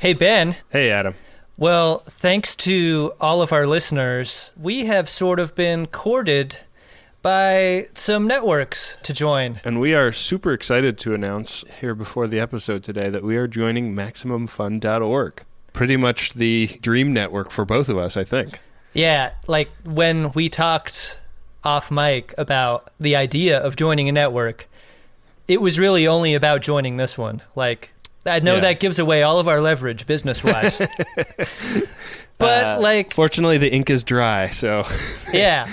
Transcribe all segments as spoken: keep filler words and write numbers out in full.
Hey, Ben. Hey, Adam. Well, thanks to all of our listeners, we have sort of been courted by some networks to join. And we are super excited to announce here before the episode today that we are joining Maximum Fun dot org. Pretty much the dream network for both of us, I think. Yeah, like when we talked off mic about the idea of joining a network, it was really only about joining this one. Like, I know yeah. that gives away all of our leverage business-wise. But, uh, like... Fortunately, the ink is dry, so... Yeah.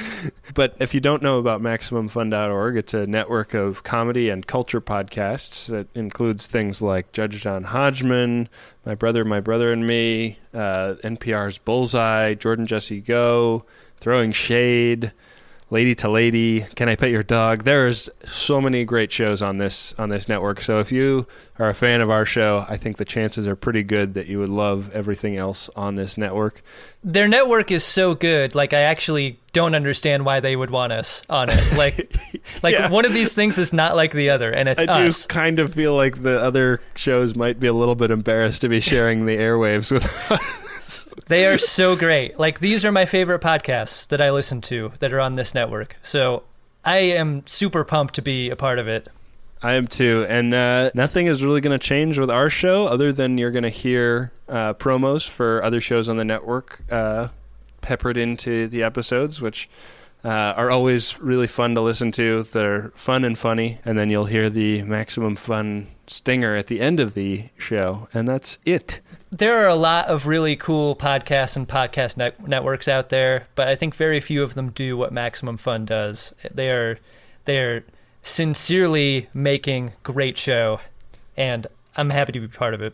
But if you don't know about Maximum Fun dot org, it's a network of comedy and culture podcasts that includes things like Judge John Hodgman, My Brother, My Brother and Me, uh, N P R's Bullseye, Jordan Jesse Go, Throwing Shade, Lady to Lady, Can I Pet Your Dog? There's so many great shows on this on this network. So if you are a fan of our show, I think the chances are pretty good that you would love everything else on this network. Their network is so good. Like, I actually don't understand why they would want us on it. Like, like yeah. one of these things is not like the other, and it's I us. I do kind of feel like the other shows might be a little bit embarrassed to be sharing the airwaves with us. They are so great. Like, these are my favorite podcasts that I listen to that are on this network. So I am super pumped to be a part of it. I am too. And uh, nothing is really going to change with our show other than you're going to hear uh, promos for other shows on the network uh, peppered into the episodes, which uh, are always really fun to listen to. They're fun and funny. And then you'll hear the Maximum Fun stinger at the end of the show. And that's it. There are a lot of really cool podcasts and podcast net- networks out there, but I think very few of them do what Maximum Fun does. They are they are sincerely making great show, and I'm happy to be part of it.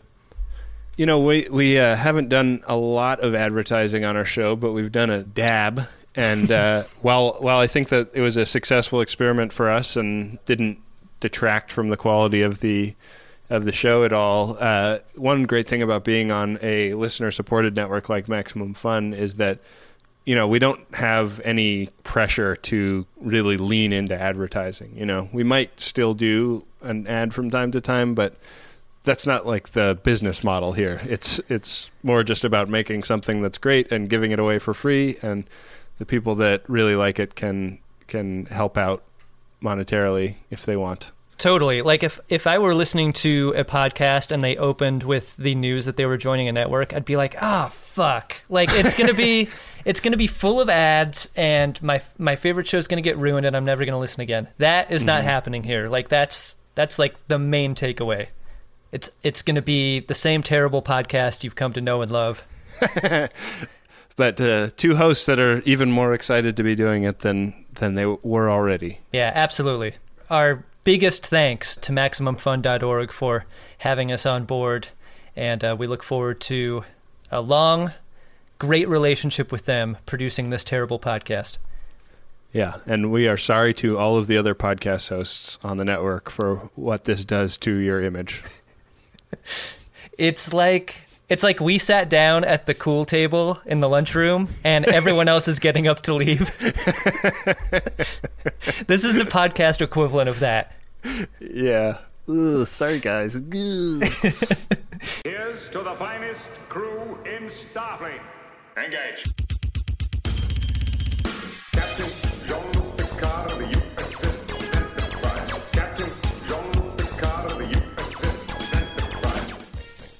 You know, we, we uh, haven't done a lot of advertising on our show, but we've done a dab. And uh, while while I think that it was a successful experiment for us and didn't detract from the quality of the of the show at all. Uh, one great thing about being on a listener-supported network like Maximum Fun is that, you know, we don't have any pressure to really lean into advertising. You know, we might still do an ad from time to time, but that's not like the business model here. It's it's more just about making something that's great and giving it away for free, and the people that really like it can can help out monetarily if they want. Totally. Like, if, if I were listening to a podcast and they opened with the news that they were joining a network, I'd be like, ah, oh, fuck. Like, it's going to be it's gonna be full of ads, and my my favorite show is going to get ruined, and I'm never going to listen again. That is mm-hmm. not happening here. Like, that's that's like the main takeaway. It's, it's going to be the same terrible podcast you've come to know and love. But uh, two hosts that are even more excited to be doing it than, than they were already. Yeah, absolutely. Our biggest thanks to Maximum Fun dot org for having us on board, and uh, we look forward to a long, great relationship with them producing this terrible podcast. Yeah, and we are sorry to all of the other podcast hosts on the network for what this does to your image. It's like... It's like we sat down at the cool table in the lunchroom, and everyone else is getting up to leave. This is the podcast equivalent of that. Yeah. Ugh, sorry, guys. Here's to the finest crew in Starfleet. Engage. Captain Jean-Luc Picard of the U S S Enterprise. Captain Jean-Luc Picard of the U S S Enterprise.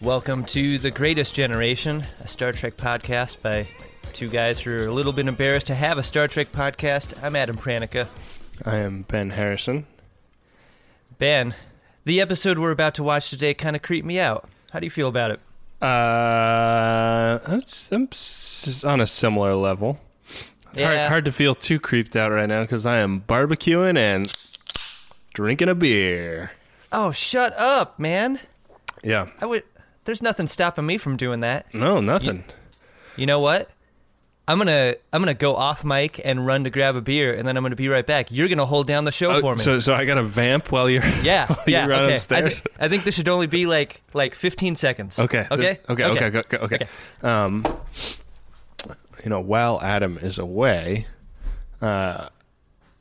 Welcome to The Greatest Generation, a Star Trek podcast by two guys who are a little bit embarrassed to have a Star Trek podcast. I'm Adam Pranica. I am Ben Harrison. Ben, the episode we're about to watch today kind of creeped me out. How do you feel about it? Uh, I'm, I'm on a similar level. It's yeah. hard, hard to feel too creeped out right now because I am barbecuing and drinking a beer. Oh, shut up, man. Yeah. I would... There's nothing stopping me from doing that. No, nothing. You, you know what? I'm gonna I'm gonna go off mic and run to grab a beer, and then I'm gonna be right back. You're gonna hold down the show oh, for me. So so I gotta vamp while you're yeah while yeah you run okay. upstairs. I, th- I think this should only be like like fifteen seconds. Okay. Okay. Okay. Okay. Okay. Okay. okay. Um, you know, while Adam is away, uh,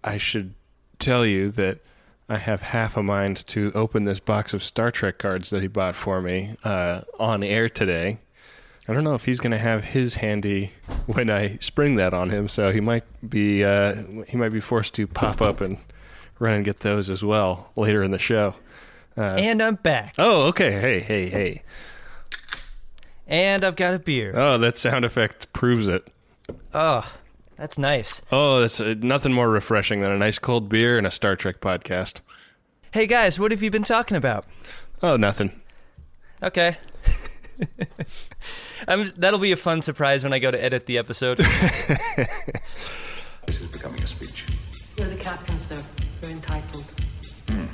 I should tell you that I have half a mind to open this box of Star Trek cards that he bought for me uh, on air today. I don't know if he's going to have his handy when I spring that on him, so he might be uh, he might be forced to pop up and run and get those as well later in the show. Uh, and I'm back. Oh, okay. Hey, hey, hey. And I've got a beer. Oh, that sound effect proves it. Oh, that's nice. Oh, that's uh, nothing more refreshing than a nice cold beer and a Star Trek podcast. Hey, guys, what have you been talking about? Oh, nothing. Okay. I'm, that'll be a fun surprise when I go to edit the episode. This is becoming a speech. You're the captain, sir. You're entitled. Hmm.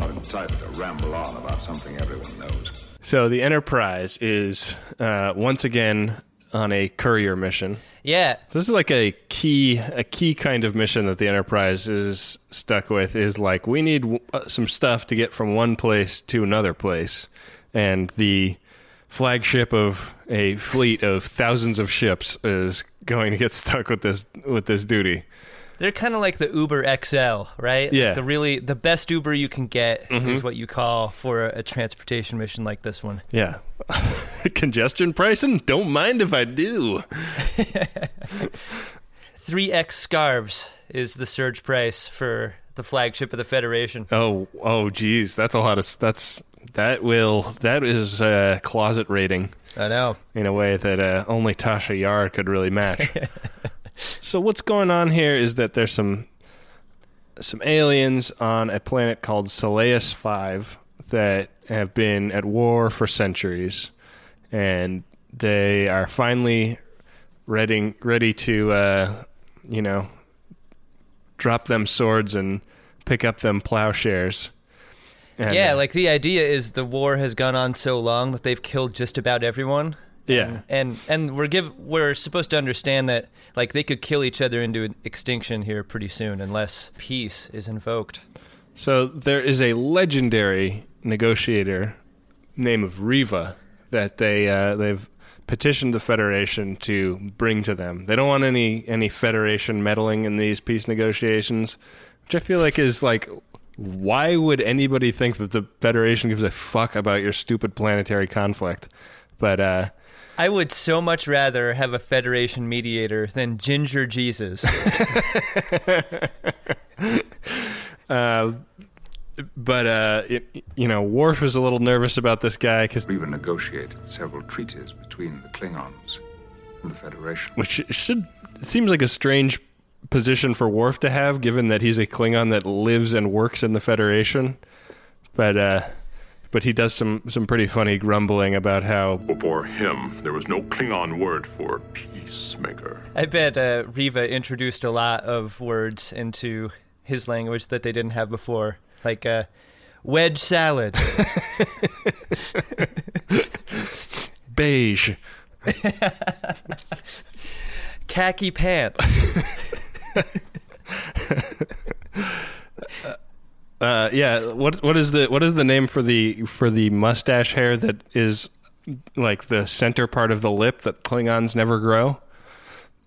Not entitled to ramble on about something everyone knows. So the Enterprise is uh, once again on a courier mission. Yeah. So this is like a key, a key kind of mission that the Enterprise is stuck with. Is like we need w- some stuff to get from one place to another place, and the flagship of a fleet of thousands of ships is going to get stuck with this with this duty. They're kind of like the Uber X L, right? Yeah. Like the really the best Uber you can get mm-hmm. is what you call for a, a transportation mission like this one. Yeah. Congestion pricing? Don't mind if I do. three X scarves is the surge price for the flagship of the Federation. Oh, oh, geez, that's a lot of that's. That will, that is uh, closet rating. I know. In a way that uh, only Tasha Yar could really match. So what's going on here is that there's some some aliens on a planet called Solais V that have been at war for centuries. And they are finally ready, ready to, uh, you know, drop them swords and pick up them plowshares. And, yeah, like the idea is the war has gone on so long that they've killed just about everyone. Yeah, and and, and we're give we're supposed to understand that like they could kill each other into an extinction here pretty soon unless peace is invoked. So there is a legendary negotiator named of Riva that they uh, they've petitioned the Federation to bring to them. They don't want any any Federation meddling in these peace negotiations, which I feel like is like. Why would anybody think that the Federation gives a fuck about your stupid planetary conflict? But uh, I would so much rather have a Federation mediator than Ginger Jesus. uh, but, uh, it, you know, Worf is a little nervous about this guy. Cause we even negotiated several treaties between the Klingons and the Federation. Which should seems like a strange position for Worf to have, given that he's a Klingon that lives and works in the Federation. But uh, but he does some, some pretty funny grumbling about how... Before him, there was no Klingon word for peacemaker. I bet uh, Riva introduced a lot of words into his language that they didn't have before, like uh, wedge salad. Beige. Khaki pants. uh, yeah, what what is the what is the name for the for the mustache hair that is like the center part of the lip that Klingons never grow?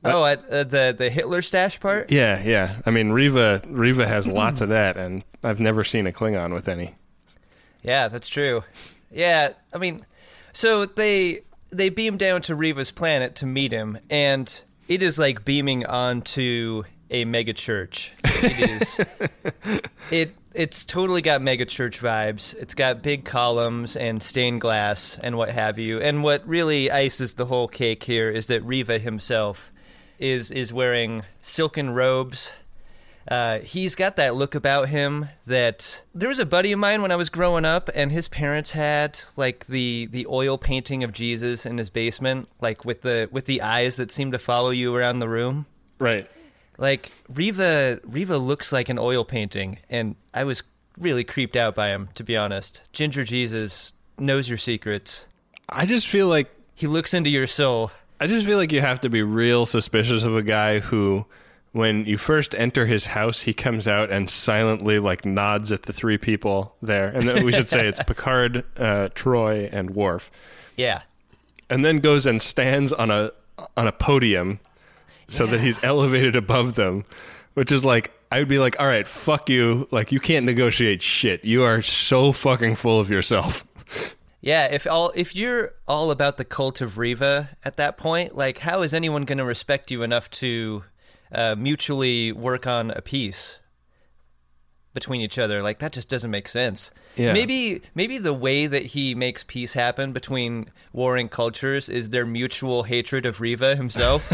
Oh, uh, uh, the the Hitler stash part? Yeah, yeah. I mean, Riva Riva has lots of that, and I've never seen a Klingon with any. Yeah, that's true. Yeah, I mean, so they they beam down to Riva's planet to meet him, and it is like beaming onto a mega church. It is. it it's totally got mega church vibes. It's got big columns and stained glass and what have you. And what really ices the whole cake here is that Riva himself is is wearing silken robes. Uh, he's got that look about him that there was a buddy of mine when I was growing up, and his parents had like the, the oil painting of Jesus in his basement, like with the with the eyes that seem to follow you around the room. Right. Like Riva, Riva looks like an oil painting, and I was really creeped out by him, to be honest. Ginger Jesus knows your secrets. I just feel like he looks into your soul. I just feel like you have to be real suspicious of a guy who, when you first enter his house, he comes out and silently like nods at the three people there, and then we should say it's Picard, uh, Troy, and Worf. Yeah, and then goes and stands on a on a podium. So yeah. That he's elevated above them, which is like I would be like, all right, fuck you. Like, you can't negotiate shit. You are so fucking full of yourself. Yeah, if all if you're all about the cult of Riva at that point, like, how is anyone going to respect you enough to uh, mutually work on a piece between each other? Like, that just doesn't make sense. Yeah. Maybe maybe the way that he makes peace happen between warring cultures is their mutual hatred of Riva himself.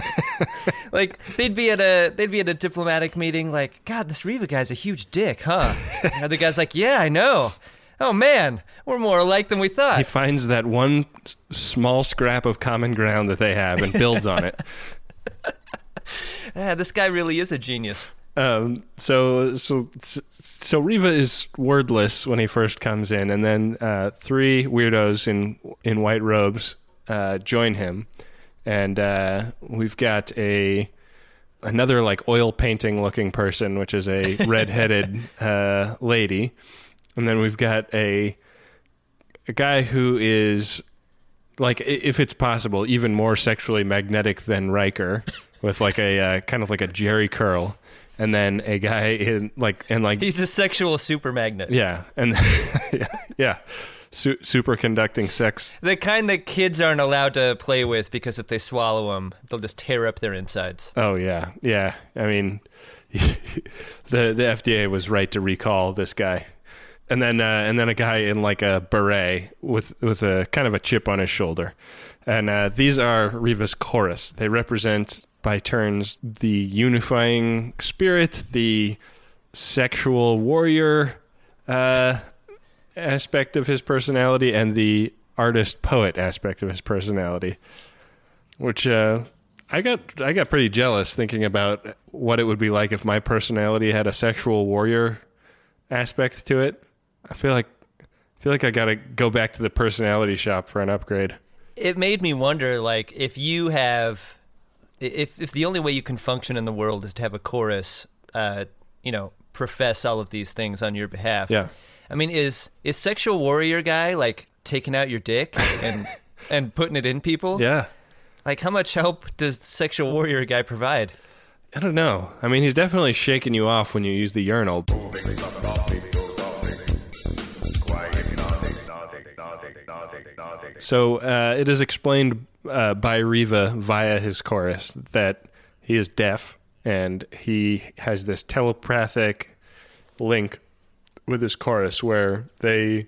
Like, they'd be at a they'd be at a diplomatic meeting like, God, this Riva guy's a huge dick, huh? The other guy's like, yeah, I know. Oh, man, we're more alike than we thought. He finds that one small scrap of common ground that they have and builds on it. Yeah, this guy really is a genius. Um, so, so, so Riva is wordless when he first comes in, and then uh, three weirdos in in white robes uh, join him. And uh, we've got a another like oil painting looking person, which is a redheaded uh, lady, and then we've got a a guy who is like, if it's possible, even more sexually magnetic than Riker, with like a uh, kind of like a Jerry curl, and then a guy in like and like he's a sexual super magnet. Yeah, and yeah. yeah. Su- superconducting sex. The kind that kids aren't allowed to play with because if they swallow them, they'll just tear up their insides. Oh, yeah. Yeah. I mean, the the F D A was right to recall this guy. And then uh, and then a guy in like a beret with, with a kind of a chip on his shoulder. And uh, these are Riva's chorus. They represent, by turns, the unifying spirit, the sexual warrior, uh... aspect of his personality, and the artist poet aspect of his personality, which uh i got i got pretty jealous thinking about what it would be like if my personality had a sexual warrior aspect to it. I feel like i feel like i gotta go back to the personality shop for an upgrade. It made me wonder, like, if you have if if the only way you can function in the world is to have a chorus uh you know profess all of these things on your behalf. Yeah, I mean, is is sexual warrior guy like taking out your dick and and putting it in people? Yeah. Like, how much help does sexual warrior guy provide? I don't know. I mean, he's definitely shaking you off when you use the urinal. So uh, it is explained uh, by Riva via his chorus that he is deaf and he has this telepathic link with his chorus where they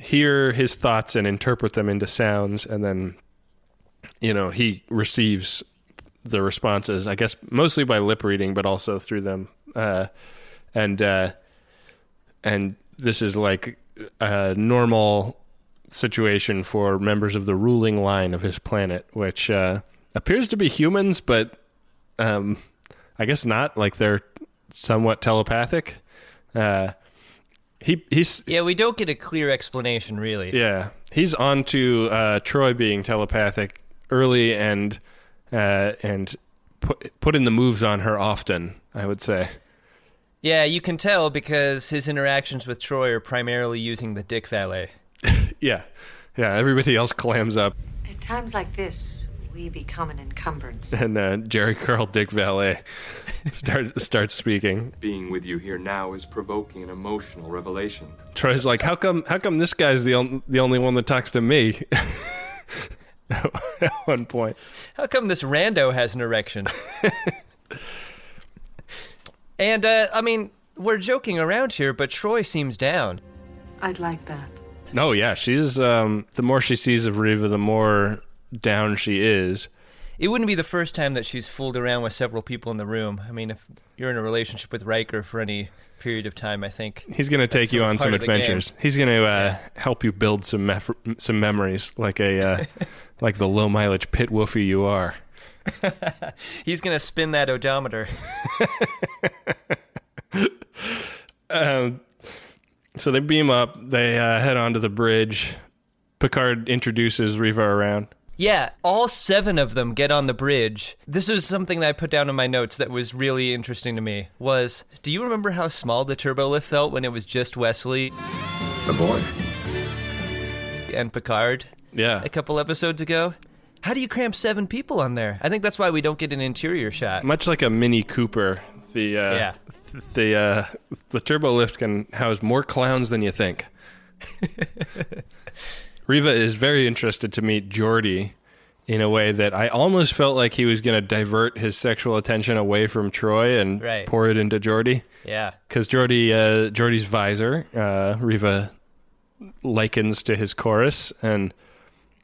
hear his thoughts and interpret them into sounds, and then, you know, he receives the responses, I guess mostly by lip reading, but also through them. Uh, and uh, and this is like a normal situation for members of the ruling line of his planet, which uh, appears to be humans, but um, I guess not. Like, they're somewhat telepathic. Uh, He he's yeah. We don't get a clear explanation, really. Yeah, he's on to uh, Troy being telepathic early and uh, and put put in the moves on her often, I would say. Yeah, you can tell because his interactions with Troy are primarily using the dick valet. yeah, yeah. Everybody else clams up. At times like this, we become an encumbrance. And uh, Jerry Curl Dick Valet starts starts speaking. Being with you here now is provoking an emotional revelation. Troy's like, how come how come this guy's the on, the only one that talks to me? At one point, how come this rando has an erection? And uh, I mean, we're joking around here, but Troy seems down. I'd like that. Oh yeah, she's um, the more she sees of Riva, the more down she is. It wouldn't be the first time that she's fooled around with several people in the room. I mean, if you're in a relationship with Riker for any period of time, I think he's going to take you on some adventures. He's going to uh, yeah. help you build some mef- some memories, like a uh, like the low mileage pit woofy you are. He's going to spin that odometer. um, so they beam up. They uh, head onto the bridge. Picard introduces Riva around. Yeah, all seven of them get on the bridge. This is something that I put down in my notes that was really interesting to me, was, do you remember how small the turbolift felt when it was just Wesley? The boy. And Picard? Yeah. A couple episodes ago? How do you cram seven people on there? I think that's why we don't get an interior shot. Much like a Mini Cooper, The uh, yeah. the uh, the turbo lift can house more clowns than you think. Riva is very interested to meet Geordi in a way that I almost felt like he was going to divert his sexual attention away from Troy and right. pour it into Geordi. Yeah. Because Geordi, uh, Geordi's visor, uh, Riva likens to his chorus and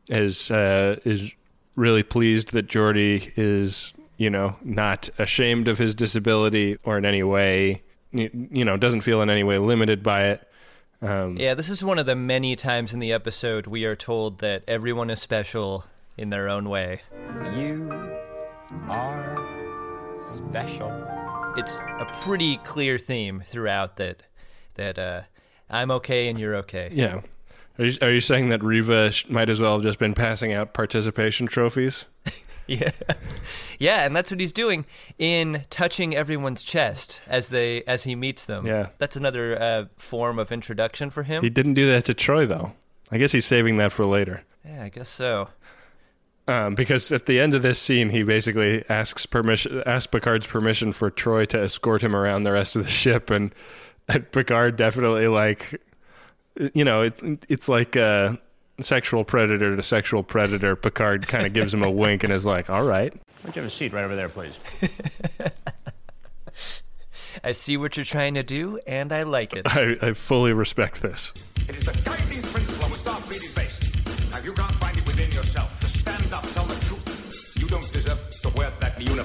is uh, is really pleased that Geordi is, you know, not ashamed of his disability or in any way, you know, doesn't feel in any way limited by it. Um, yeah, this is one of the many times in the episode we are told that everyone is special in their own way. You are special. It's a pretty clear theme throughout that that uh, I'm okay and you're okay. Yeah. Are you, are you saying that Riva might as well have just been passing out participation trophies? Yeah. Yeah, and that's what he's doing in touching everyone's chest as they as he meets them. Yeah. That's another uh, form of introduction for him. He didn't do that to Troy, though. I guess he's saving that for later. Yeah, I guess so. Um, because at the end of this scene, he basically asks permission, asks Picard's permission for Troy to escort him around the rest of the ship, and, and Picard definitely, like, you know, it, it's like a sexual predator to sexual predator. Picard kind of gives him a wink and is like, "All right, would you have a seat right over there, please?" I see what you're trying to do, and I like it. I, I fully respect this. It is the guiding principle of a dark leading base. Now you can't find it within yourself.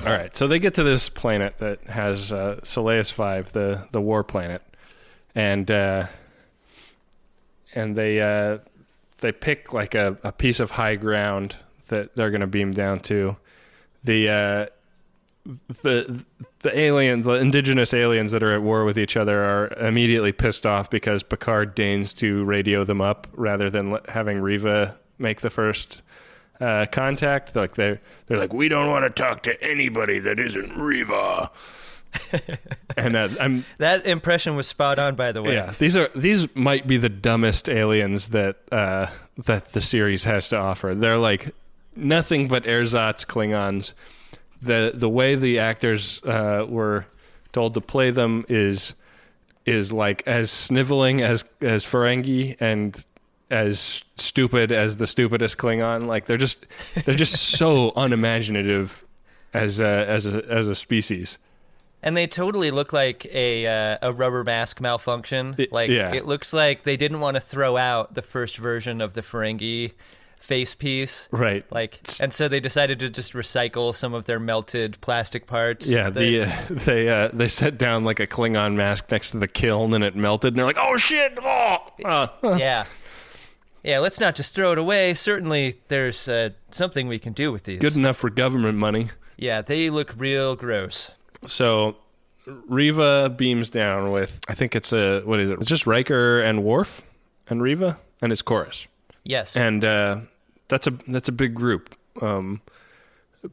All right, so they get to this planet that has uh, Solais V, the, the war planet, and uh, and they uh, they pick like a, a piece of high ground that they're going to beam down to. The uh, the the aliens, the indigenous aliens that are at war with each other, are immediately pissed off because Picard deigns to radio them up rather than having Riva make the first Uh, contact. Like they're they're like, "We don't want to talk to anybody that isn't Riva." And uh, I'm that impression was spot on, by the way. Yeah, these are these might be the dumbest aliens that uh, that the series has to offer. They're like nothing but ersatz Klingons. the The way the actors uh, were told to play them is is like as sniveling as as Ferengi and as stupid as the stupidest Klingon. Like they're just they're just so unimaginative as a, as a, as a species. And they totally look like a uh, a rubber mask malfunction. It, like yeah. It looks like they didn't want to throw out the first version of the Ferengi face piece. Right. Like and so they decided to just recycle some of their melted plastic parts. Yeah, the, uh, they uh, they set down like a Klingon mask next to the kiln and it melted and they're like, "Oh shit." Oh. Uh. Yeah. Yeah, let's not just throw it away. Certainly, there's uh, something we can do with these. Good enough for government money. Yeah, they look real gross. So, Riva beams down with, I think it's a, what is it? It's just Riker and Worf and Riva and his chorus. Yes. And uh, that's a that's a big group. Um,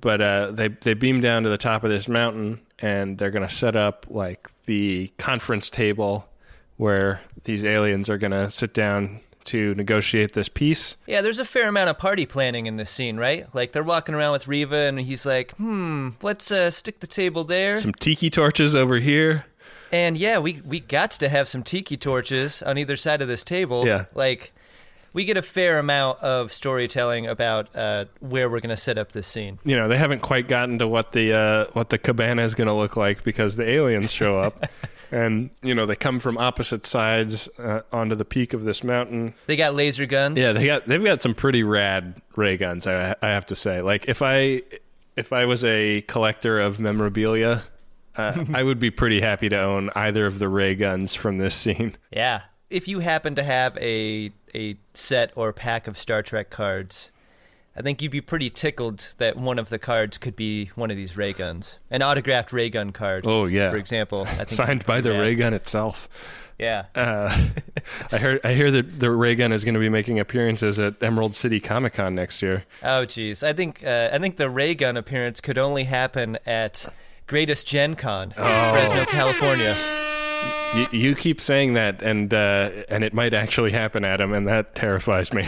but uh, they, they beam down to the top of this mountain, and they're going to set up, like, the conference table where these aliens are going to sit down to negotiate this peace. Yeah, there's a fair amount of party planning in this scene, right? Like, they're walking around with Riva, and he's like, hmm, let's uh, stick the table there. Some tiki torches over here. And, yeah, we, we got to have some tiki torches on either side of this table. Yeah. Like, we get a fair amount of storytelling about uh, where we're going to set up this scene. You know, they haven't quite gotten to what the, uh, what the cabana is going to look like because the aliens show up. And, you know, they come from opposite sides uh, onto the peak of this mountain. They got laser guns. Yeah, they got, they've got some pretty rad ray guns, I, I have to say. Like, if I if I was a collector of memorabilia, uh, I would be pretty happy to own either of the ray guns from this scene. Yeah. If you happen to have a a set or pack of Star Trek cards, I think you'd be pretty tickled that one of the cards could be one of these ray guns. An autographed ray gun card. Oh, yeah. For example. I think signed by the ray gun itself. Yeah. Uh, I heard. I hear that the ray gun is going to be making appearances at Emerald City Comic Con next year. Oh, geez. I think, uh, I think the ray gun appearance could only happen at Greatest Gen Con in oh. Fresno, California. You, you keep saying that, and uh, and it might actually happen, Adam, and that terrifies me.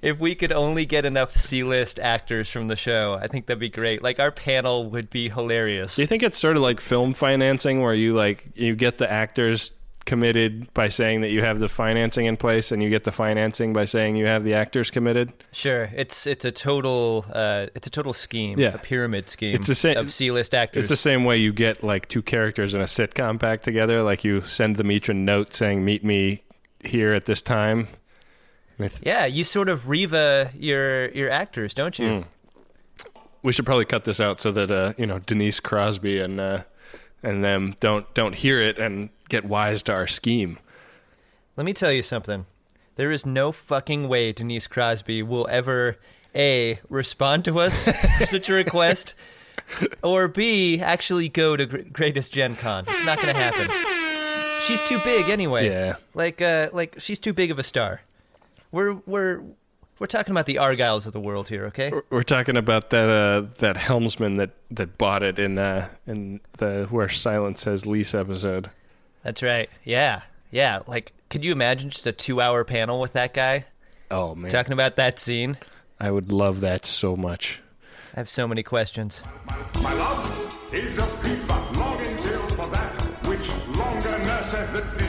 If we could only get enough C-list actors from the show, I think that'd be great. Like, our panel would be hilarious. Do you think it's sort of like film financing, where you like you get the actors committed by saying that you have the financing in place, and you get the financing by saying you have the actors committed? Sure, it's it's a total uh, it's a total scheme, yeah. a pyramid scheme it's the same, of C-list actors. It's the same way you get like two characters in a sitcom back together. Like, you send them each a note saying, "Meet me here at this time." Yeah, you sort of Riva your your actors, don't you? Mm. We should probably cut this out so that uh, you know, Denise Crosby and uh, and them don't don't hear it and get wise to our scheme. Let me tell you something. There is no fucking way Denise Crosby will ever A, respond to us for such a request, or B, actually go to Greatest Gen Con. It's not going to happen. She's too big anyway. Yeah. Like uh, like she's too big of a star. We're we're we're talking about the Argyles of the world here, okay? We're talking about that uh, that helmsman that, that bought it in uh, in the Where Silence Says Lease episode. That's right. Yeah, yeah. Like, could you imagine just a two-hour panel with that guy? Oh man, talking about that scene. I would love that so much. I have so many questions. My, my love is a creep, but long until for that which longer nurseth the disease.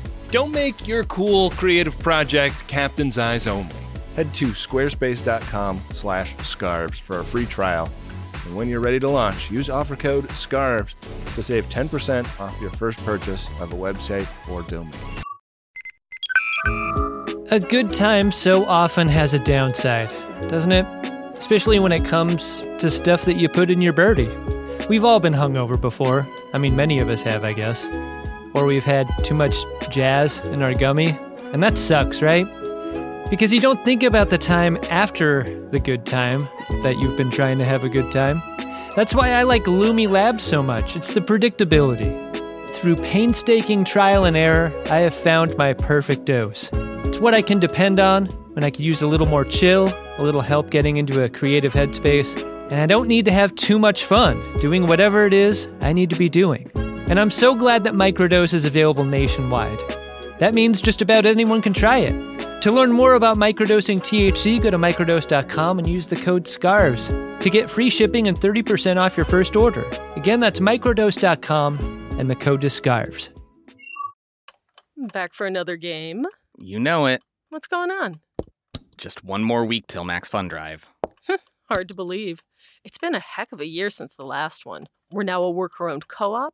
Don't make your cool creative project captain's eyes only. Head to squarespace.com slash scarves for a free trial. And when you're ready to launch, use offer code SCARVES to save ten percent off your first purchase of a website or domain. A good time so often has a downside, doesn't it? Especially when it comes to stuff that you put in your birdie. We've all been hungover before. I mean, many of us have, I guess. Or we've had too much jazz in our gummy. And that sucks, right? Because you don't think about the time after the good time that you've been trying to have a good time. That's why I like Lumi Labs so much. It's the predictability. Through painstaking trial and error, I have found my perfect dose. It's what I can depend on when I can use a little more chill, a little help getting into a creative headspace, and I don't need to have too much fun doing whatever it is I need to be doing. And I'm so glad that Microdose is available nationwide. That means just about anyone can try it. To learn more about microdosing T H C, go to microdose dot com and use the code SCARVES to get free shipping and thirty percent off your first order. Again, that's microdose dot com and the code is SCARVES. Back for another game. You know it. What's going on? Just one more week till Max Fun Drive. Hard to believe. It's been a heck of a year since the last one. We're now a worker-owned co-op.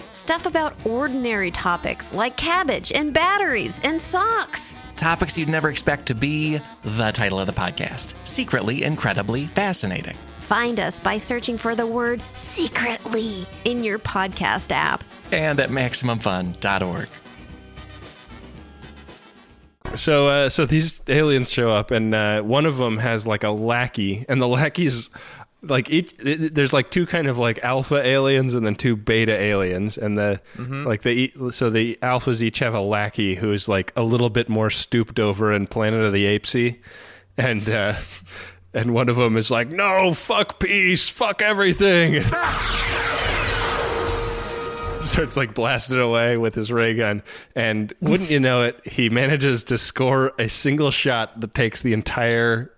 Stuff about ordinary topics like cabbage and batteries and socks. Topics you'd never expect to be the title of the podcast, Secretly Incredibly Fascinating. Find us by searching for the word secretly in your podcast app. and at Maximum Fun dot org. So, uh, so these aliens show up, and uh, one of them has like a lackey, and the lackey's like each. It, there's like two kind of like alpha aliens, and then two beta aliens, and the mm-hmm. like they so the alphas each have a lackey who's like a little bit more stooped over and Planet of the Apesy, and uh, and one of them is like, no, fuck peace, fuck everything. Starts like blasting away with his ray gun, and wouldn't you know it, he manages to score a single shot that takes the entire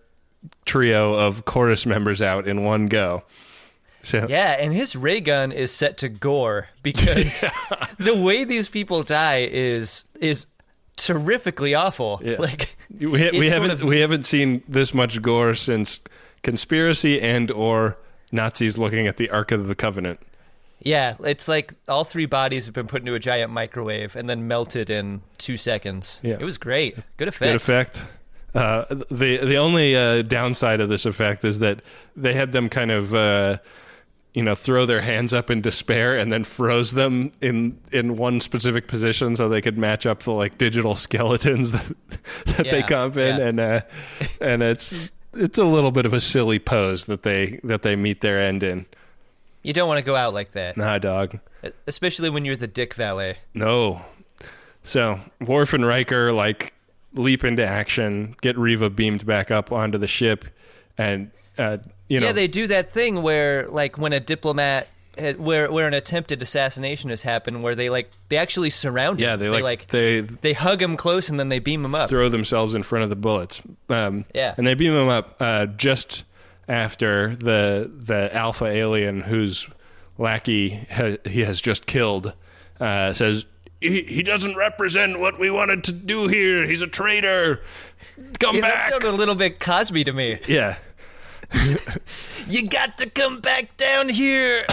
trio of chorus members out in one go. So yeah, and his ray gun is set to gore because yeah. the way these people die is is terrifically awful. Yeah. Like we, we haven't sort of, we haven't seen this much gore since Conspiracy and or Nazis looking at the Ark of the Covenant. Yeah, it's like all three bodies have been put into a giant microwave and then melted in two seconds. Yeah. It was great. Good effect. Good effect. Uh, the the only uh, downside of this effect is that they had them kind of, uh, you know, throw their hands up in despair and then froze them in in one specific position so they could match up the like digital skeletons that, that yeah, they comp in, yeah. and uh, and it's it's a little bit of a silly pose that they that they meet their end in. You don't want to go out like that. Nah, dog. Especially when you're the dick valet. No. So, Worf and Riker, like, leap into action, get Riva beamed back up onto the ship, and, uh, you know... Yeah, they do that thing where, like, when a diplomat... Where where an attempted assassination has happened, where they like they actually surround him. Yeah, they like they like, they, they hug him close and then they beam him up. Throw themselves in front of the bullets. Um, yeah. And they beam him up uh, just... after the the alpha alien whose lackey ha, he has just killed uh, says, he, he doesn't represent what we wanted to do here. He's a traitor. Come yeah, back. That sounded a little bit Cosby to me. Yeah. You got to come back down here,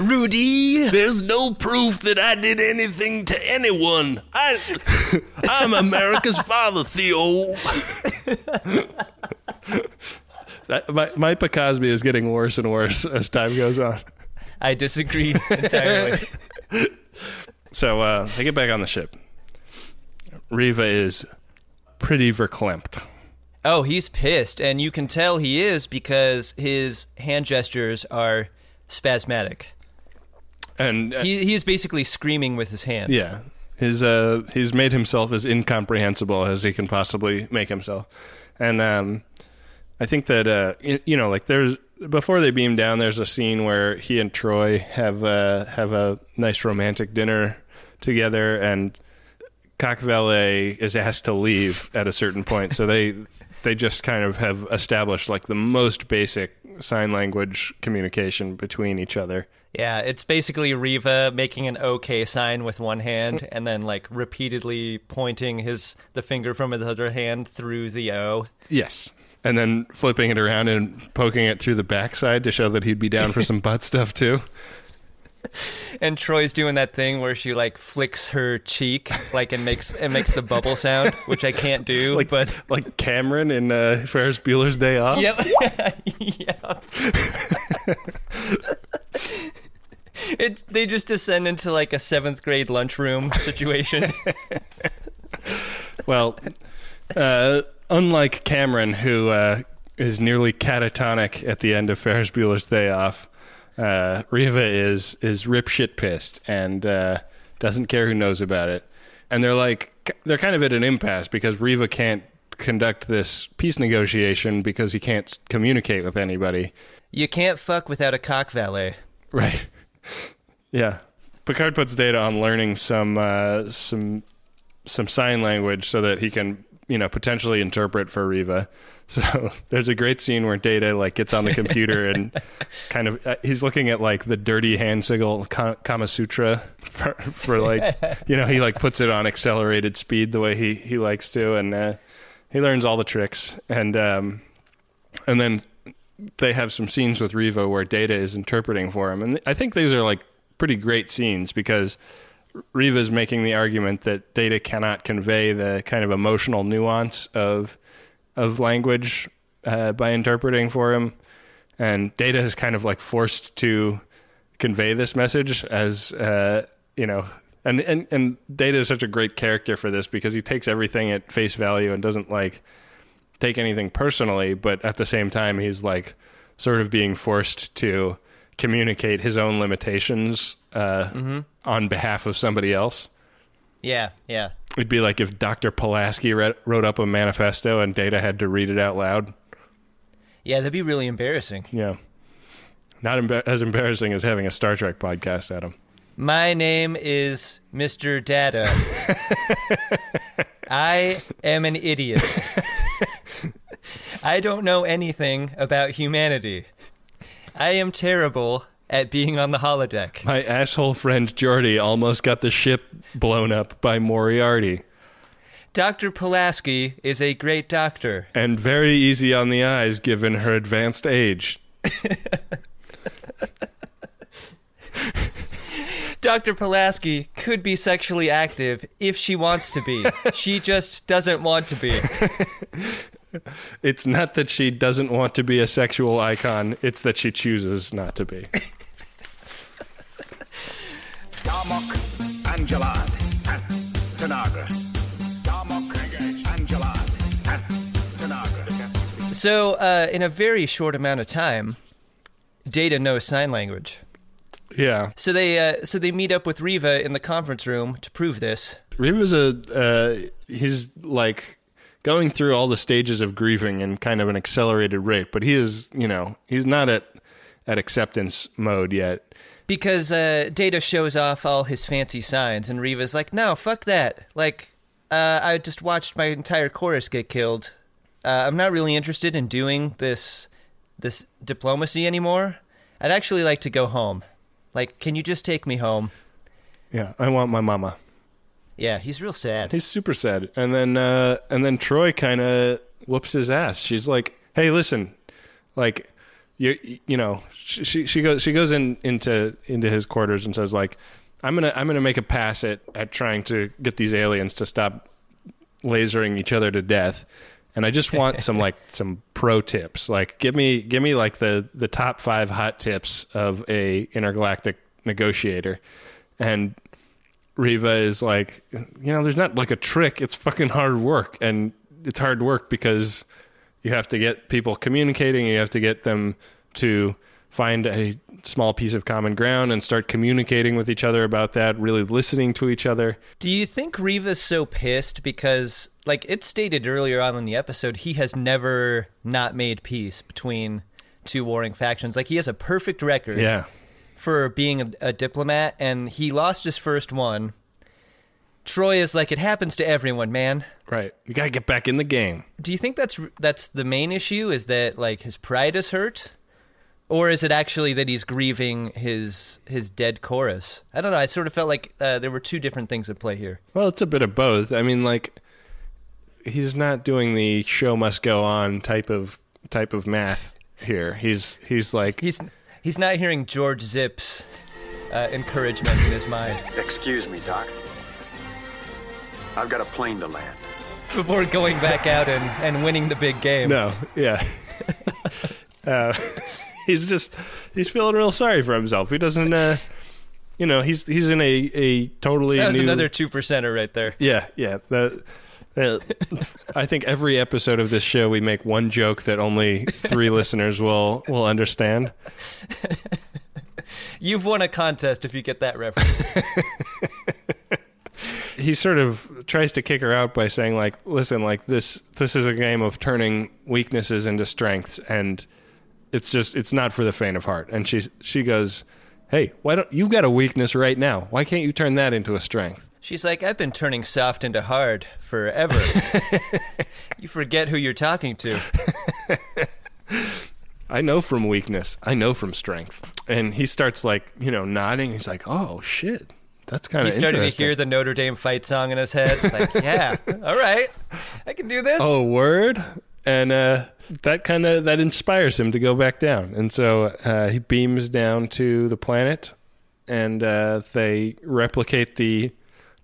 Rudy. There's no proof that I did anything to anyone. I, I'm America's father, Theo. That, my, my Picosby is getting worse and worse as time goes on. I disagree entirely. So uh, they get back on the ship. Riva is pretty verklempt. Oh, he's pissed, and you can tell he is because his hand gestures are spasmodic. And uh, he, he is basically screaming with his hands. Yeah, his uh, he's made himself as incomprehensible as he can possibly make himself. And um, I think that, uh, you, you know, like there's, before they beam down, there's a scene where he and Troy have uh, have a nice romantic dinner together, and Cock Valet is asked to leave at a certain point. So they they just kind of have established like the most basic sign language communication between each other. Yeah, it's basically Riva making an okay sign with one hand and then like repeatedly pointing his the finger from his other hand through the O. Yes. And then flipping it around and poking it through the backside to show that he'd be down for some butt stuff too. And Troy's doing that thing where she like flicks her cheek, like and makes and makes the bubble sound, which I can't do. Like, but like Cameron in uh, Ferris Bueller's Day Off. Yep. Yeah. It's they just descend into like a seventh grade lunchroom situation. Well, uh, unlike Cameron, who uh, is nearly catatonic at the end of Ferris Bueller's Day Off. Uh, Riva is is rip shit pissed and uh, doesn't care who knows about it. And they're like they're kind of at an impasse because Riva can't conduct this peace negotiation because he can't communicate with anybody. You can't fuck without a cock valet, right? Yeah. Picard puts Data on learning some uh, some some sign language so that he can, you know, potentially interpret for Riva. So there's a great scene where Data like gets on the computer and kind of uh, he's looking at like the dirty hand signal Kama Sutra for, for like, you know, he like puts it on accelerated speed the way he, he likes to. And uh, he learns all the tricks. And um, and then they have some scenes with Riva where Data is interpreting for him. And th- I think these are like pretty great scenes because Riva's making the argument that Data cannot convey the kind of emotional nuance of... of language uh, by interpreting for him, and Data is kind of like forced to convey this message as, uh, you know, and, and, and Data is such a great character for this because he takes everything at face value and doesn't like take anything personally. But at the same time, he's like sort of being forced to communicate his own limitations uh, mm-hmm. on behalf of somebody else. Yeah, yeah. It'd be like if Doctor Pulaski read, wrote up a manifesto and Data had to read it out loud. Yeah, that'd be really embarrassing. Yeah. Not embar- as embarrassing as having a Star Trek podcast, Adam. My name is Mister Data. I am an idiot. I don't know anything about humanity. I am terrible at being on the holodeck. My asshole friend Geordi almost got the ship blown up by Moriarty. Doctor Pulaski is a great doctor. And very easy on the eyes, given her advanced age. Doctor Pulaski could be sexually active if she wants to be. She just doesn't want to be. It's not that she doesn't want to be a sexual icon. It's that she chooses not to be. So, uh, in a very short amount of time, Data knows sign language. Yeah. So they uh, so they meet up with Riva in the conference room to prove this. Riva's a uh, he's like going through all the stages of grieving in kind of an accelerated rate, but he is, you know, he's not at at acceptance mode yet. Because uh, Data shows off all his fancy signs, and Riva's like, "No, fuck that! Like, uh, I just watched my entire chorus get killed. Uh, I'm not really interested in doing this this diplomacy anymore. I'd actually like to go home." Like, can you just take me home? Yeah, I want my mama. Yeah, he's real sad. He's super sad. And then uh, and then Troy kind of whoops his ass. She's like, hey, listen, like, you you know, she she goes she goes in into into his quarters and says, like, I'm gonna I'm gonna make a pass at at trying to get these aliens to stop lasering each other to death. And I just want some like some pro tips. Like, give me give me like the, the top five hot tips of a intergalactic negotiator. And Riva is like, you know, there's not like a trick. It's fucking hard work, and it's hard work because you have to get people communicating. You have to get them to find a small piece of common ground and start communicating with each other about that, really listening to each other. Do you think Riva's so pissed because, like, it's stated earlier on in the episode, he has never not made peace between two warring factions. Like, he has a perfect record yeah. for being a, a diplomat, and he lost his first one. Troy is like, it happens to everyone, man. Right. You got to get back in the game. Do you think that's that's the main issue, is that, like, his pride is hurt? Or is it actually that he's grieving his his dead chorus? I don't know. I sort of felt like uh, there were two different things at play here. Well, it's a bit of both. I mean, like, he's not doing the show must go on type of type of math here. He's he's like he's he's not hearing George Zip's uh, encouragement in his mind. Excuse me, Doc. I've got a plane to land. Before going back out and, and winning the big game. No. Yeah. uh He's just, he's feeling real sorry for himself. He doesn't, uh, you know, he's he's in a, a totally new... That was new, another two percenter right there. Yeah, yeah. The, uh, I think every episode of this show we make one joke that only three listeners will, will understand. You've won a contest if you get that reference. He sort of tries to kick her out by saying, like, listen, like, this this is a game of turning weaknesses into strengths, and... It's just, it's not for the faint of heart. And she she goes, hey, why don't, you've got a weakness right now. Why can't you turn that into a strength? She's like, I've been turning soft into hard forever. You forget who you're talking to. I know from weakness. I know from strength. And he starts like, you know, nodding. He's like, oh, shit. That's kind of interesting. He started to hear the Notre Dame fight song in his head. Like, yeah, all right. I can do this. Oh, word? And uh, that kind of that inspires him to go back down, and so uh, he beams down to the planet, and uh, they replicate the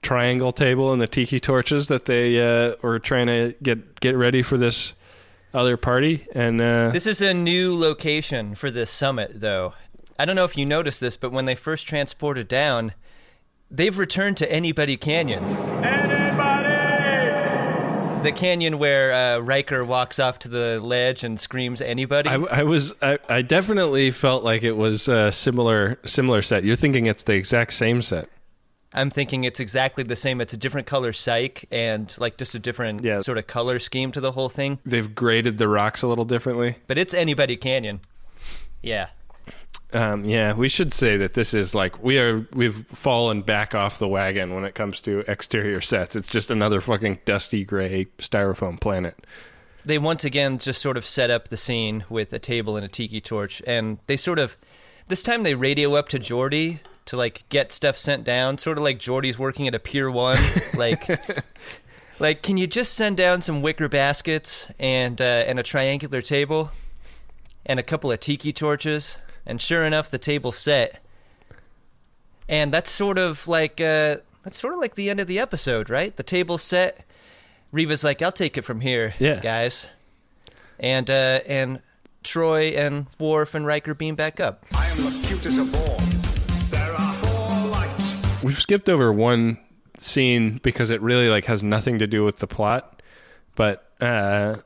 triangle table and the tiki torches that they uh, were trying to get get ready for this other party. And uh, this is a new location for this summit, though. I don't know if you noticed this, but when they first transported down, they've returned to Anybody Canyon. Anybody! The canyon where uh, Riker walks off to the ledge and screams, "Anybody!" I, I was, I, I definitely felt like it was a similar, similar set. You're thinking it's the exact same set. I'm thinking it's exactly the same. It's a different color psych and like just a different yeah. sort of color scheme to the whole thing. They've graded the rocks a little differently. But it's Anybody Canyon. Yeah. Um, yeah, we should say that this is like we are we've fallen back off the wagon when it comes to exterior sets. It's just another fucking dusty gray styrofoam planet. They once again just sort of set up the scene with a table and a tiki torch, and they sort of this time they radio up to Geordi to like get stuff sent down, sort of like Geordi's working at a Pier One, like like can you just send down some wicker baskets and uh, and a triangular table and a couple of tiki torches? And sure enough, the table set. And that's sort of like uh, that's sort of like the end of the episode, right? The table set. Riva's like, "I'll take it from here, yeah. guys." And uh, and Troy and Worf and Riker beam back up. I am the cutest of all. There are four lights. We've skipped over one scene because it really like has nothing to do with the plot, but uh,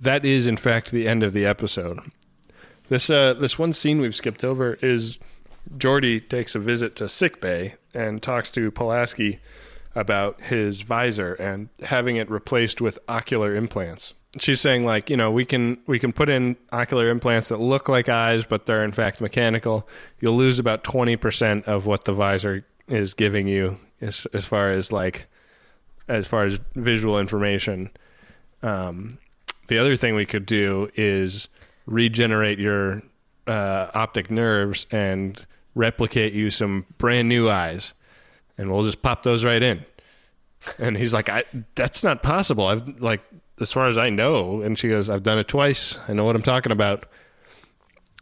that is in fact the end of the episode. This uh, this one scene we've skipped over is Geordi takes a visit to sickbay and talks to Pulaski about his visor and having it replaced with ocular implants. She's saying like, you know, we can we can put in ocular implants that look like eyes, but they're in fact mechanical. You'll lose about twenty percent of what the visor is giving you as, as far as like as far as visual information. Um, the other thing we could do is regenerate your uh, optic nerves and replicate you some brand new eyes, and we'll just pop those right in. And he's like, I, that's not possible. I've like, as far as I know. And she goes, I've done it twice. I know what I'm talking about.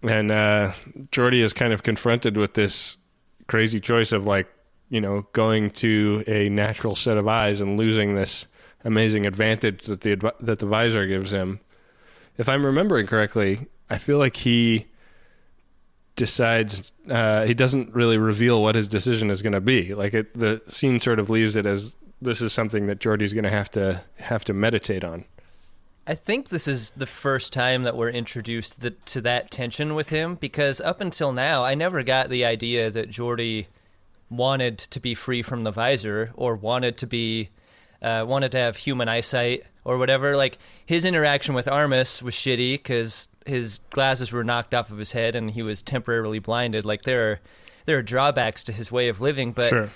And uh, Geordi is kind of confronted with this crazy choice of like, you know, going to a natural set of eyes and losing this amazing advantage that the that the visor gives him. If I'm remembering correctly, I feel like he decides uh, he doesn't really reveal what his decision is going to be. Like it, the scene sort of leaves it as this is something that Geordi's going to have to have to meditate on. I think this is the first time that we're introduced the, to that tension with him, because up until now, I never got the idea that Geordi wanted to be free from the visor or wanted to be uh, wanted to have human eyesight. Or whatever, like, his interaction with Armus was shitty because his glasses were knocked off of his head and he was temporarily blinded. Like, there are there are drawbacks to his way of living, but sure.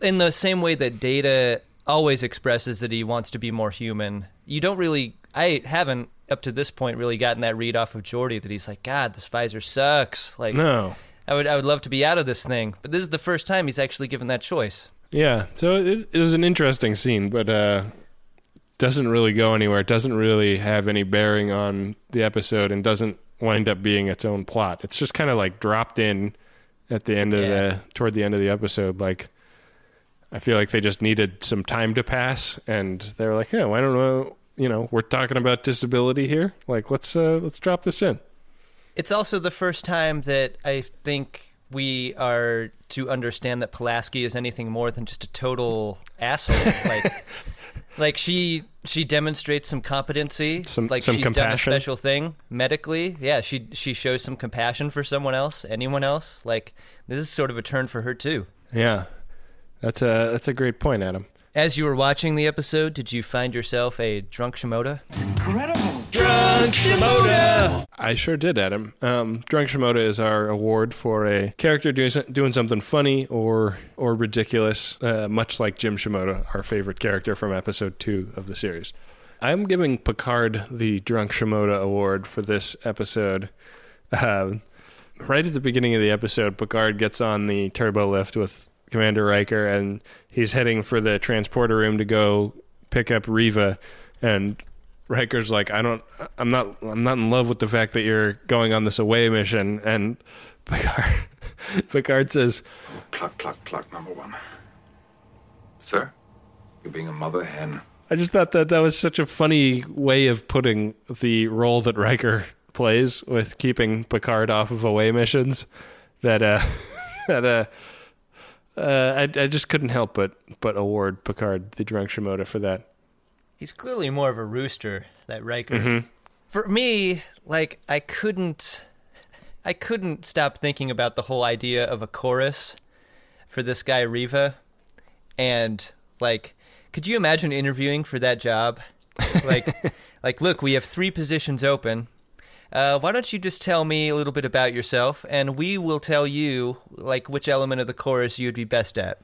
In the same way that Data always expresses that he wants to be more human, you don't really, I haven't, up to this point, really gotten that read off of Geordi that he's like, God, this visor sucks. Like, no. I would, I would love to be out of this thing. But this is the first time he's actually given that choice. Yeah, so it, it was an interesting scene, but... Uh... doesn't really go anywhere. It doesn't really have any bearing on the episode and doesn't wind up being its own plot. It's just kind of like dropped in at the end of yeah. the, toward the end of the episode. Like, I feel like they just needed some time to pass and they were like, yeah, I don't know. You know, we're talking about disability here. Like, let's, uh, let's drop this in. It's also the first time that I think we are to understand that Pulaski is anything more than just a total asshole. Like, Like, she she demonstrates some competency, some, like some she's compassion. Done a special thing medically. Yeah, she she shows some compassion for someone else, anyone else. Like, this is sort of a turn for her, too. Yeah, that's a, that's a great point, Adam. As you were watching the episode, did you find yourself a drunk Shimoda? Incredible! Drunk Shimoda! I sure did, Adam. Um, drunk Shimoda is our award for a character doing, doing something funny or or ridiculous, uh, much like Jim Shimoda, our favorite character from episode two of the series. I'm giving Picard the Drunk Shimoda award for this episode. Uh, right at the beginning of the episode, Picard gets on the turbo lift with Commander Riker, and he's heading for the transporter room to go pick up Riva, and Riker's like, I don't, I'm not, I'm not in love with the fact that you're going on this away mission, and Picard, Picard says, oh, cluck, cluck, cluck, number one, sir, you're being a mother hen. I just thought that that was such a funny way of putting the role that Riker plays with keeping Picard off of away missions that uh, that uh, uh, I, I just couldn't help but but award Picard the drunk Shimoda for that. He's clearly more of a rooster, that Riker. Mm-hmm. For me, like I couldn't, I couldn't stop thinking about the whole idea of a chorus for this guy Riva, and like, could you imagine interviewing for that job? Like, like, look, we have three positions open. Uh, why don't you just tell me a little bit about yourself, and we will tell you like which element of the chorus you'd be best at.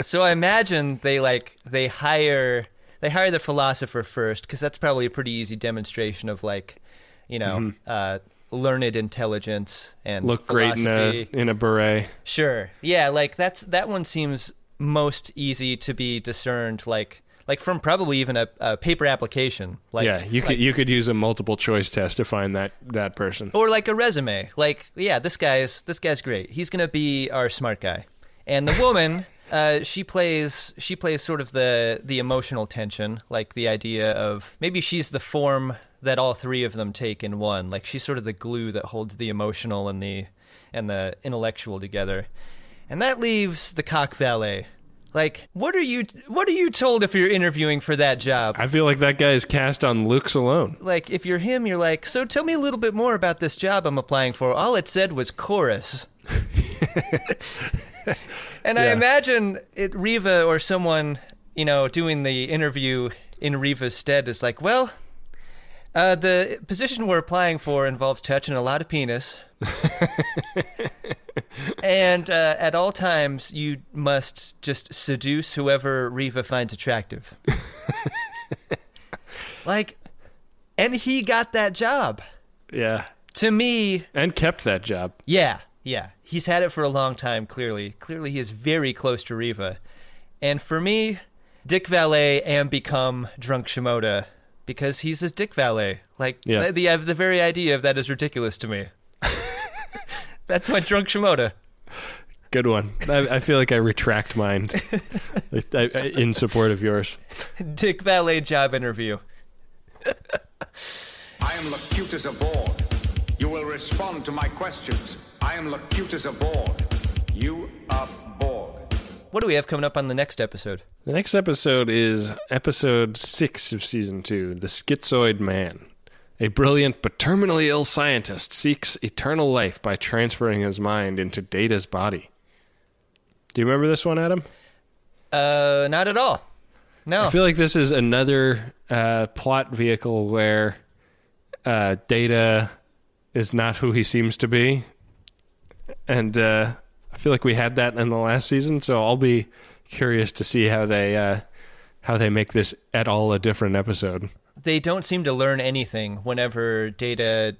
So I imagine they like they hire they hire the philosopher first, because that's probably a pretty easy demonstration of like, you know, mm-hmm. uh, learned intelligence and look philosophy. Great in a in a beret. Sure, yeah, like that's that one seems most easy to be discerned, like like from probably even a, a paper application. Like, yeah, you could like, you could use a multiple choice test to find that that person, or like a resume. Like, yeah, this guy's this guy's great. He's gonna be our smart guy. And the woman, uh, she plays she plays sort of the, the emotional tension, like the idea of maybe she's the form that all three of them take in one. Like she's sort of the glue that holds the emotional and the and the intellectual together. And that leaves the cock valet. Like, what are you what are you told if you're interviewing for that job? I feel like that guy is cast on looks alone. Like, if you're him, you're like, so tell me a little bit more about this job I'm applying for. All it said was chorus. And yeah. I imagine it, Riva or someone, you know, doing the interview in Riva's stead is like, well, uh, the position we're applying for involves touching a lot of penis. And uh, at all times, you must just seduce whoever Riva finds attractive. Like, and he got that job. Yeah. To me. And kept that job. Yeah. Yeah, he's had it for a long time, clearly. Clearly, he is very close to Riva. And for me, Dick Valet and become Drunk Shimoda, because he's his Dick Valet. Like, yeah. the, the the very idea of that is ridiculous to me. That's my Drunk Shimoda. Good one. I, I feel like I retract mine I, I, in support of yours. Dick Valet job interview. I am locutus aboard. You will respond to my questions. I am locutus aboard. You are Borg. What do we have coming up on the next episode? The next episode is episode six of season two, The Schizoid Man. A brilliant but terminally ill scientist seeks eternal life by transferring his mind into Data's body. Do you remember this one, Adam? Uh, not at all. No. I feel like this is another uh, plot vehicle where uh, Data is not who he seems to be. And uh, I feel like we had that in the last season, so I'll be curious to see how they uh, how they make this at all a different episode. They don't seem to learn anything whenever Data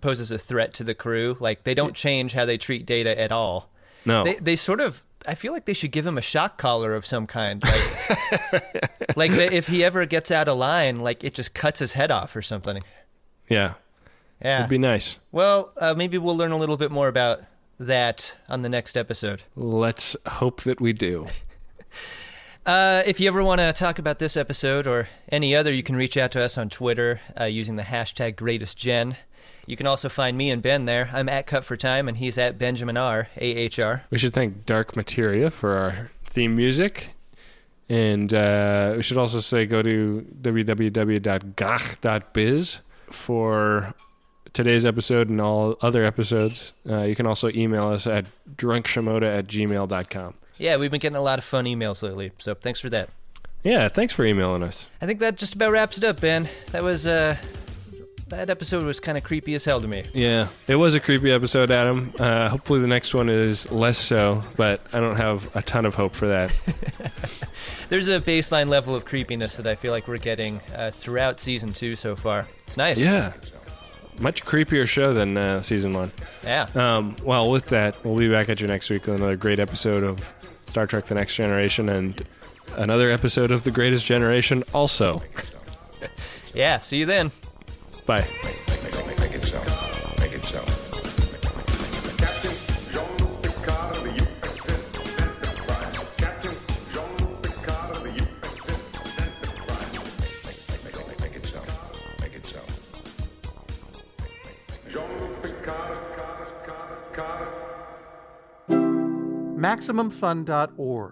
poses a threat to the crew. Like, they don't change how they treat Data at all. No. They, they sort of... I feel like they should give him a shock collar of some kind. Like, like the, if he ever gets out of line, like, it just cuts his head off or something. Yeah. Yeah. It'd be nice. Well, uh, maybe we'll learn a little bit more about that on the next episode. Let's hope that we do. uh, if you ever want to talk about this episode or any other, you can reach out to us on Twitter uh, using the hashtag Greatest Gen. You can also find me and Ben there. I'm at Cut for Time, and he's at Benjamin R, A H R. We should thank Dark Materia for our theme music. And uh, we should also say go to w w w dot gach dot biz for today's episode and all other episodes. Uh, you can also email us at drunk shimoda at gmail dot com. Yeah, we've been getting a lot of fun emails lately, so thanks for that. Yeah, thanks for emailing us. I think that just about wraps it up, Ben. That was, uh, that episode was kind of creepy as hell to me. Yeah, it was a creepy episode, Adam. Uh, hopefully the next one is less so, but I don't have a ton of hope for that. There's a baseline level of creepiness that I feel like we're getting uh, throughout season two so far. It's nice. Yeah. Much creepier show than uh, season one. Yeah. Um, well, with that, we'll be back at you next week with another great episode of Star Trek: The Next Generation and another episode of The Greatest Generation also. Yeah, see you then. Bye. Make, make, make, make, make it so. Make it so. Captain Jean Picard of the U S S Enterprise. Captain Jean Picard of the U S S Enterprise. Make, make, make, make, make it so. Make it so. Maximum Fun dot org.